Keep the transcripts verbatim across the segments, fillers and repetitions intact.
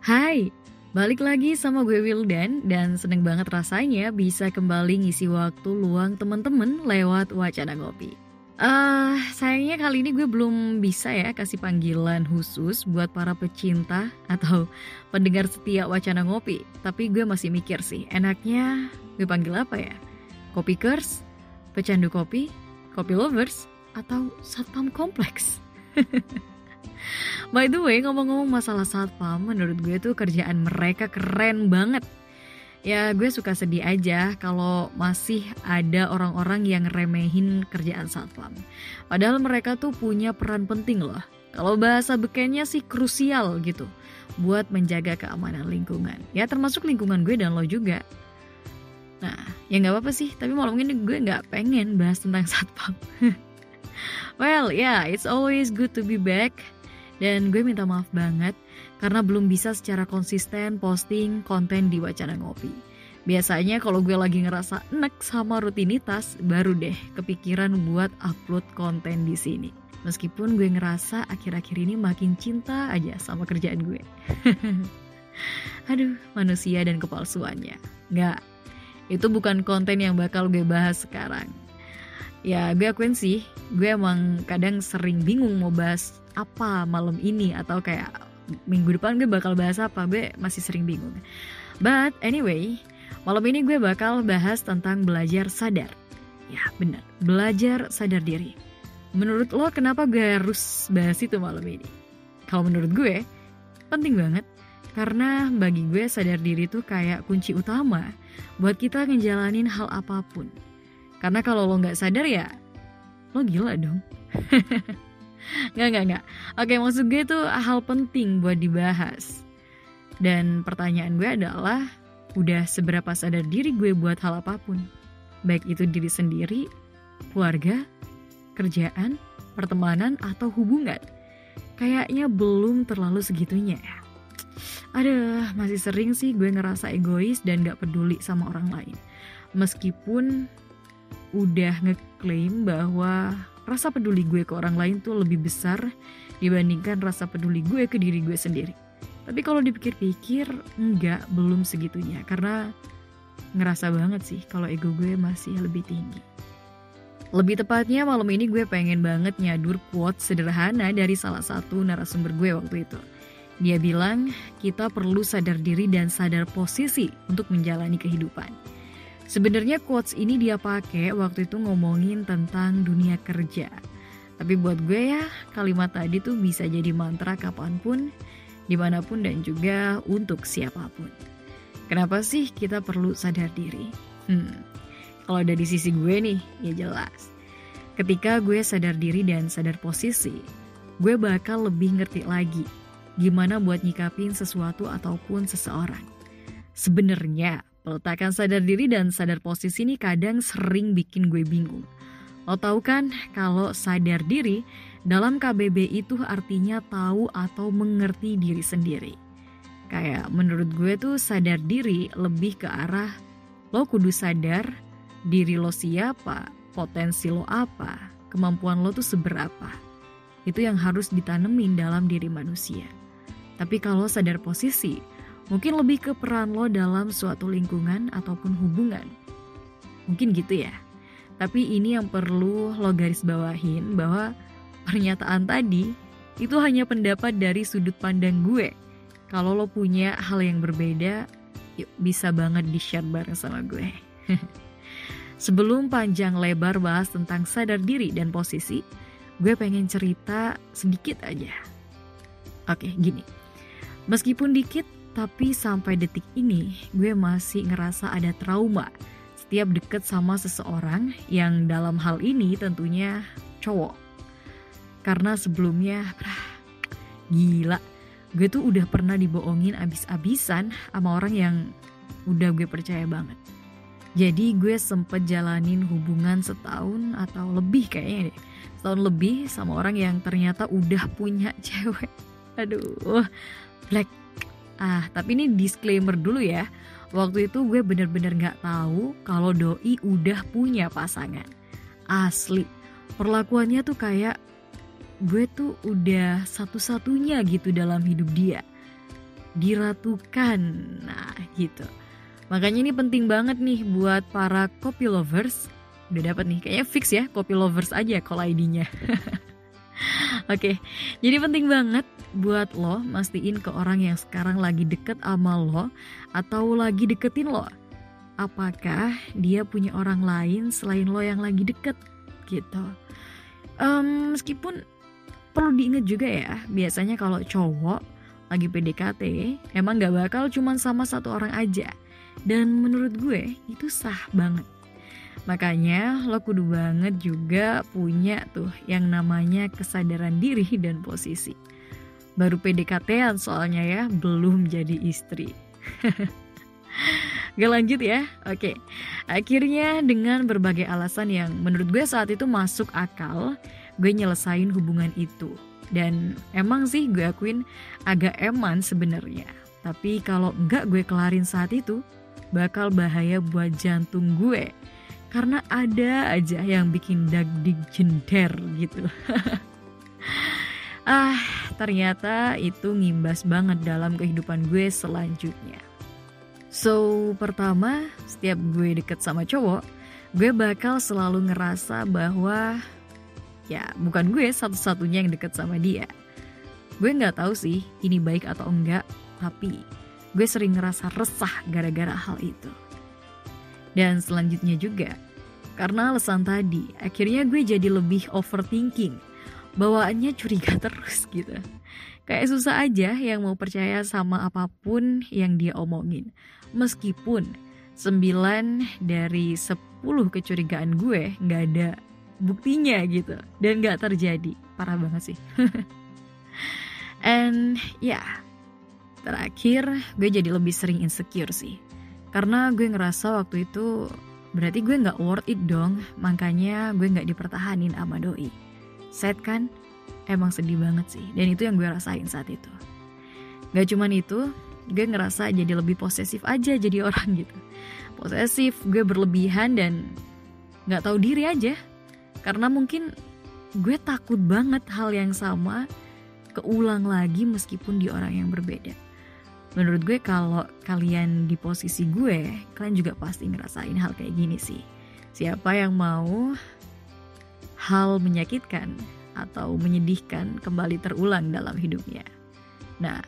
Hai, balik lagi sama gue Wildan dan seneng banget rasanya bisa kembali ngisi waktu luang temen-temen lewat Wacana Ngopi. Uh, sayangnya kali ini gue belum bisa ya kasih panggilan khusus buat para pecinta atau pendengar setia Wacana Ngopi. Tapi gue masih mikir sih, enaknya gue panggil apa ya? Kopikers, pecandu kopi, kopi lovers, atau satpam kompleks? By the way, ngomong-ngomong masalah satpam, menurut gue tuh kerjaan mereka keren banget. Ya gue suka sedih aja kalau masih ada orang-orang yang remehin kerjaan satpam. Padahal mereka tuh punya peran penting loh. Kalau bahasa bekennya sih krusial gitu, buat menjaga keamanan lingkungan. Ya termasuk lingkungan gue dan lo juga. Nah ya gak apa-apa sih, tapi malam ini gue gak pengen bahas tentang satpam. Well yeah, it's always good to be back. Dan gue minta maaf banget karena belum bisa secara konsisten posting konten di Wacana Ngopi. Biasanya kalau gue lagi ngerasa enek sama rutinitas, baru deh kepikiran buat upload konten di sini. Meskipun gue ngerasa akhir-akhir ini makin cinta aja sama kerjaan gue. Aduh, manusia dan kepalsuannya. Nggak, itu bukan konten yang bakal gue bahas sekarang. Ya gue akuin sih, gue emang kadang sering bingung mau bahas apa malam ini, atau kayak minggu depan gue bakal bahas apa, gue masih sering bingung. But anyway, malam ini gue bakal bahas tentang belajar sadar. Ya bener, belajar sadar diri. Menurut lo kenapa gue harus bahas itu malam ini? Kalau menurut gue, penting banget. Karena bagi gue sadar diri tuh kayak kunci utama buat kita ngejalanin hal apapun. Karena kalau lo gak sadar ya, lo gila dong. Gak, gak, gak. Oke, maksud gue itu hal penting buat dibahas. Dan pertanyaan gue adalah, udah seberapa sadar diri gue buat hal apapun? Baik itu diri sendiri, keluarga, kerjaan, pertemanan, atau hubungan. Kayaknya belum terlalu segitunya ya. Aduh, masih sering sih gue ngerasa egois dan gak peduli sama orang lain. Meskipun udah ngeklaim bahwa rasa peduli gue ke orang lain tuh lebih besar dibandingkan rasa peduli gue ke diri gue sendiri. Tapi kalau dipikir-pikir, enggak, belum segitunya. Karena ngerasa banget sih kalau ego gue masih lebih tinggi. Lebih tepatnya malam ini gue pengen banget nyadur quote sederhana dari salah satu narasumber gue waktu itu. Dia bilang, kita perlu sadar diri dan sadar posisi untuk menjalani kehidupan. Sebenarnya quotes ini dia pakai waktu itu ngomongin tentang dunia kerja. Tapi buat gue ya, kalimat tadi tuh bisa jadi mantra kapanpun, dimanapun, dan juga untuk siapapun. Kenapa sih kita perlu sadar diri? Hmm, kalau dari sisi gue nih, ya jelas. Ketika gue sadar diri dan sadar posisi, gue bakal lebih ngerti lagi gimana buat nyikapin sesuatu ataupun seseorang. Sebenarnya peletakan sadar diri dan sadar posisi ini kadang sering bikin gue bingung. Lo tahu kan kalau sadar diri dalam K B B I itu artinya tahu atau mengerti diri sendiri. Kayak menurut gue tuh sadar diri lebih ke arah lo kudu sadar diri lo siapa, potensi lo apa, kemampuan lo tuh seberapa. Itu yang harus ditanemin dalam diri manusia. Tapi kalau sadar posisi, mungkin lebih ke peran lo dalam suatu lingkungan ataupun hubungan. Mungkin gitu ya. Tapi ini yang perlu lo garis bawahin, bahwa pernyataan tadi itu hanya pendapat dari sudut pandang gue. Kalau lo punya hal yang berbeda, yuk bisa banget di-share bareng sama gue. Sebelum panjang lebar bahas tentang sadar diri dan posisi, gue pengen cerita sedikit aja. Oke, gini. Meskipun dikit, tapi sampai detik ini gue masih ngerasa ada trauma setiap deket sama seseorang, yang dalam hal ini tentunya cowok. Karena sebelumnya, ah, gila, gue tuh udah pernah dibohongin abis-abisan sama orang yang udah gue percaya banget. Jadi gue sempet jalanin hubungan setahun atau lebih kayaknya deh. Setahun lebih sama orang yang ternyata udah punya cewek. Aduh, black. Ah, tapi ini disclaimer dulu ya. Waktu itu gue bener-bener gak tahu kalau doi udah punya pasangan. Asli, perlakuannya tuh kayak gue tuh udah satu-satunya gitu dalam hidup dia. diratukan. Nah gitu. Makanya ini penting banget nih buat para copy lovers. Udah dapat nih, kayaknya fix ya copy lovers aja call I D-nya. Oke, okay. Jadi penting banget buat lo mastiin ke orang yang sekarang lagi deket sama lo atau lagi deketin lo, apakah dia punya orang lain selain lo yang lagi deket gitu. Um, meskipun perlu diingat juga ya, biasanya kalau cowok lagi P D K T emang gak bakal cuman sama satu orang aja. Dan menurut gue itu sah banget. Makanya lo kudu banget juga punya tuh yang namanya kesadaran diri dan posisi. Baru P D K T-an soalnya ya, belum jadi istri. Gak lanjut ya, oke. Akhirnya dengan berbagai alasan yang menurut gue saat itu masuk akal, gue nyelesain hubungan itu. Dan emang sih gue akuin agak eman sebenarnya. Tapi kalau enggak gue kelarin saat itu, bakal bahaya buat jantung gue. Karena ada aja yang bikin dagdig jender gitu. Ah, ternyata itu ngimbas banget dalam kehidupan gue selanjutnya. So, pertama, setiap gue deket sama cowok, gue bakal selalu ngerasa bahwa ya bukan gue satu-satunya yang deket sama dia. Gue gak tahu sih ini baik atau enggak, tapi gue sering ngerasa resah gara-gara hal itu. Dan selanjutnya juga, karena alasan tadi, akhirnya gue jadi lebih overthinking. Bawaannya curiga terus gitu. Kayak susah aja yang mau percaya sama apapun yang dia omongin. Meskipun sembilan dari sepuluh kecurigaan gue gak ada buktinya gitu. Dan gak terjadi. Parah banget sih. And ya, yeah, terakhir gue jadi lebih sering insecure sih. Karena gue ngerasa waktu itu berarti gue gak worth it dong. Makanya gue gak dipertahanin sama doi. Sad kan? Emang sedih banget sih. Dan itu yang gue rasain saat itu. Gak cuman itu, gue ngerasa jadi lebih posesif aja jadi orang gitu. Posesif, gue berlebihan dan gak tahu diri aja. Karena mungkin gue takut banget hal yang sama keulang lagi meskipun di orang yang berbeda. Menurut gue kalau kalian di posisi gue, kalian juga pasti ngerasain hal kayak gini sih. Siapa yang mau hal menyakitkan atau menyedihkan kembali terulang dalam hidupnya. Nah,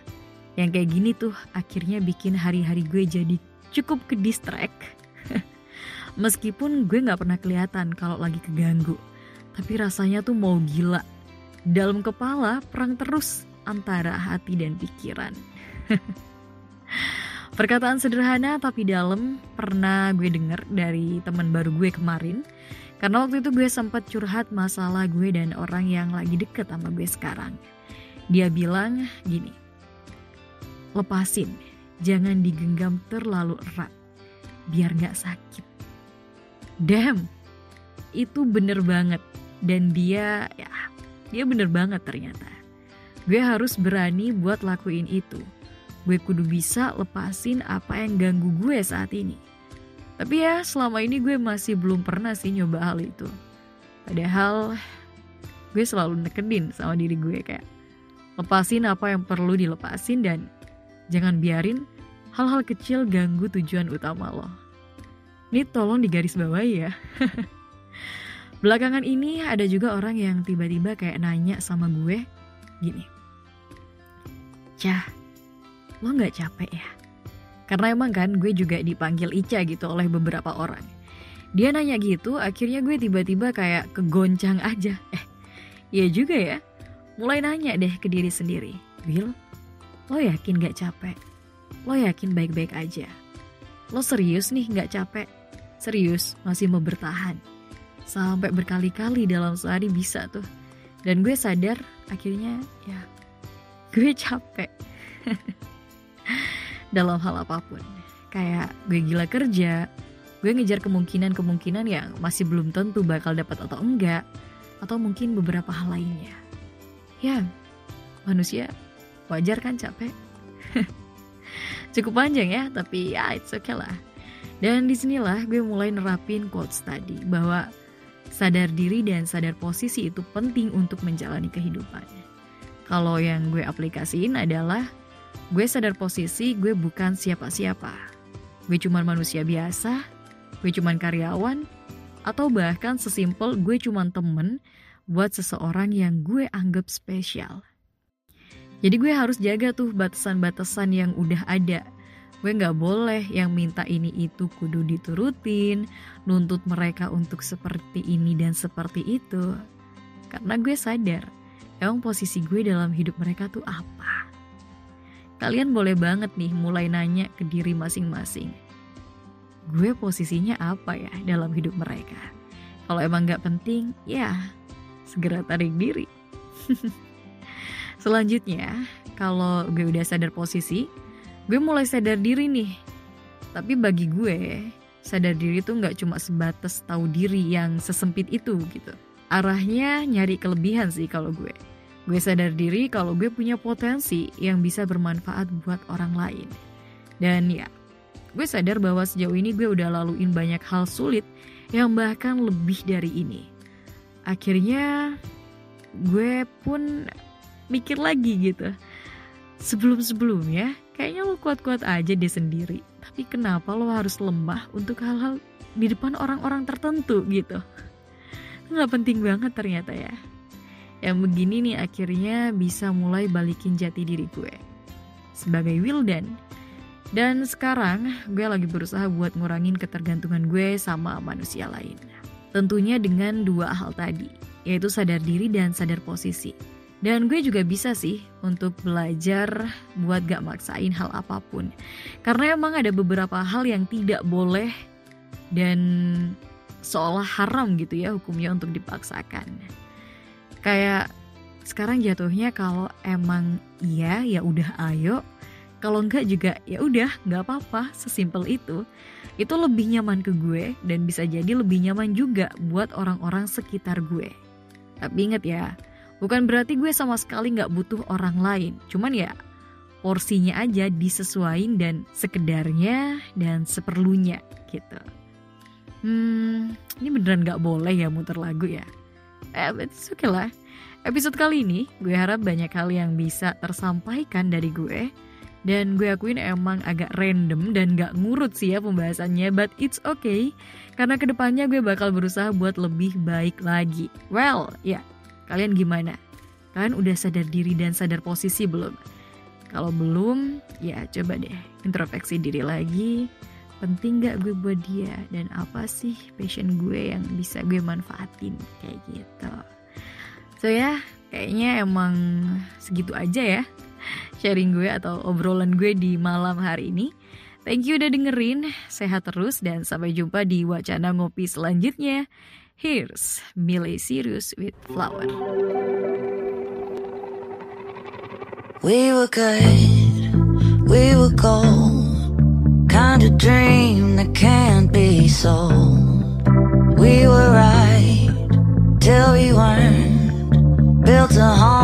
yang kayak gini tuh akhirnya bikin hari-hari gue jadi cukup ke distract. Meskipun gue gak pernah kelihatan kalau lagi keganggu, tapi rasanya tuh mau gila. Dalam kepala perang terus antara hati dan pikiran. Perkataan sederhana tapi dalam pernah gue denger dari teman baru gue kemarin. Karena waktu itu gue sempat curhat masalah gue dan orang yang lagi deket sama gue sekarang. Dia bilang gini, lepasin, jangan digenggam terlalu erat, biar gak sakit. Damn, itu bener banget. Dan dia, ya dia bener banget ternyata. Gue harus berani buat lakuin itu. Gue kudu bisa lepasin apa yang ganggu gue saat ini. Tapi ya selama ini gue masih belum pernah sih nyoba hal itu. Padahal gue selalu nekenin sama diri gue kayak lepasin apa yang perlu dilepasin dan jangan biarin hal-hal kecil ganggu tujuan utama lo. Ini tolong digarisbawahi ya. Belakangan ini ada juga orang yang tiba-tiba kayak nanya sama gue gini, Cah, lo gak capek ya? Karena emang kan gue juga dipanggil Ica gitu oleh beberapa orang. Dia nanya gitu, akhirnya gue tiba-tiba kayak kegoncang aja. Eh, iya juga ya. Mulai nanya deh ke diri sendiri. Will, lo yakin gak capek? Lo yakin baik-baik aja? Lo serius nih gak capek? Serius, masih mau bertahan? Sampai berkali-kali dalam sehari bisa tuh. Dan gue sadar akhirnya ya gue capek. Dalam hal apapun, kayak gue gila kerja, gue ngejar kemungkinan-kemungkinan yang masih belum tentu bakal dapat atau enggak, atau mungkin beberapa hal lainnya. Ya, manusia wajar kan capek. Cukup panjang ya, tapi ya it's okay lah. Dan disinilah gue mulai nerapin quotes tadi, bahwa sadar diri dan sadar posisi itu penting untuk menjalani kehidupan. Kalau yang gue aplikasiin adalah Gue sadar posisi gue bukan siapa-siapa. Gue cuman manusia biasa, gue cuman karyawan, atau bahkan sesimpel gue cuman temen buat seseorang yang gue anggap spesial. Jadi gue harus jaga tuh batasan-batasan yang udah ada. Gue gak boleh yang minta ini itu kudu diturutin, nuntut mereka untuk seperti ini dan seperti itu. Karena gue sadar, emang posisi gue dalam hidup mereka tuh apa? Kalian boleh banget nih mulai nanya ke diri masing-masing. Gue posisinya apa ya dalam hidup mereka? Kalau emang gak penting, ya segera tarik diri. Selanjutnya, kalau gue udah sadar posisi, gue mulai sadar diri nih. Tapi bagi gue, sadar diri tuh gak cuma sebatas tahu diri yang sesempit itu gitu. Arahnya nyari kelebihan sih kalau gue. Gue sadar diri kalau gue punya potensi yang bisa bermanfaat buat orang lain. Dan ya, gue sadar bahwa sejauh ini gue udah laluin banyak hal sulit yang bahkan lebih dari ini. Akhirnya, gue pun mikir lagi gitu. Sebelum-sebelumnya, kayaknya lo kuat-kuat aja deh sendiri. Tapi kenapa lo harus lemah untuk hal-hal di depan orang-orang tertentu gitu? Nggak penting banget ternyata ya. Yang begini nih akhirnya bisa mulai balikin jati diri gue sebagai Wildan. Dan sekarang gue lagi berusaha buat ngurangin ketergantungan gue sama manusia lain. Tentunya dengan dua hal tadi, yaitu sadar diri dan sadar posisi. Dan gue juga bisa sih untuk belajar buat gak maksain hal apapun. Karena emang ada beberapa hal yang tidak boleh dan seolah haram gitu ya hukumnya untuk dipaksakan. Kayak sekarang jatuhnya kalau emang iya ya udah ayo. Kalau enggak juga ya udah gak apa-apa, sesimpel itu. Itu lebih nyaman ke gue dan bisa jadi lebih nyaman juga buat orang-orang sekitar gue. Tapi inget ya, bukan berarti gue sama sekali gak butuh orang lain. Cuman ya porsinya aja disesuaikan dan sekedarnya dan seperlunya gitu. Hmm, ini beneran gak boleh ya muter lagu ya. Eh, it's okay lah. Episode kali ini gue harap banyak hal yang bisa tersampaikan dari gue. Dan gue akuin emang agak random dan gak ngurut sih ya pembahasannya. But it's okay. Karena kedepannya gue bakal berusaha buat lebih baik lagi. Well, ya. Yeah. Kalian gimana? Kalian udah sadar diri dan sadar posisi belum? Kalau belum, ya coba deh introspeksi diri lagi. Penting gak gue buat dia? Dan apa sih passion gue yang bisa gue manfaatin? Kayak gitu. So ya, kayaknya emang segitu aja ya sharing gue atau obrolan gue di malam hari ini. Thank you udah dengerin. Sehat terus dan sampai jumpa di Wacana Ngopi selanjutnya. Here's Miley Cyrus with Flower. We were good, we were gold, kind of dream that can't be sold. We were right till we weren't, built a home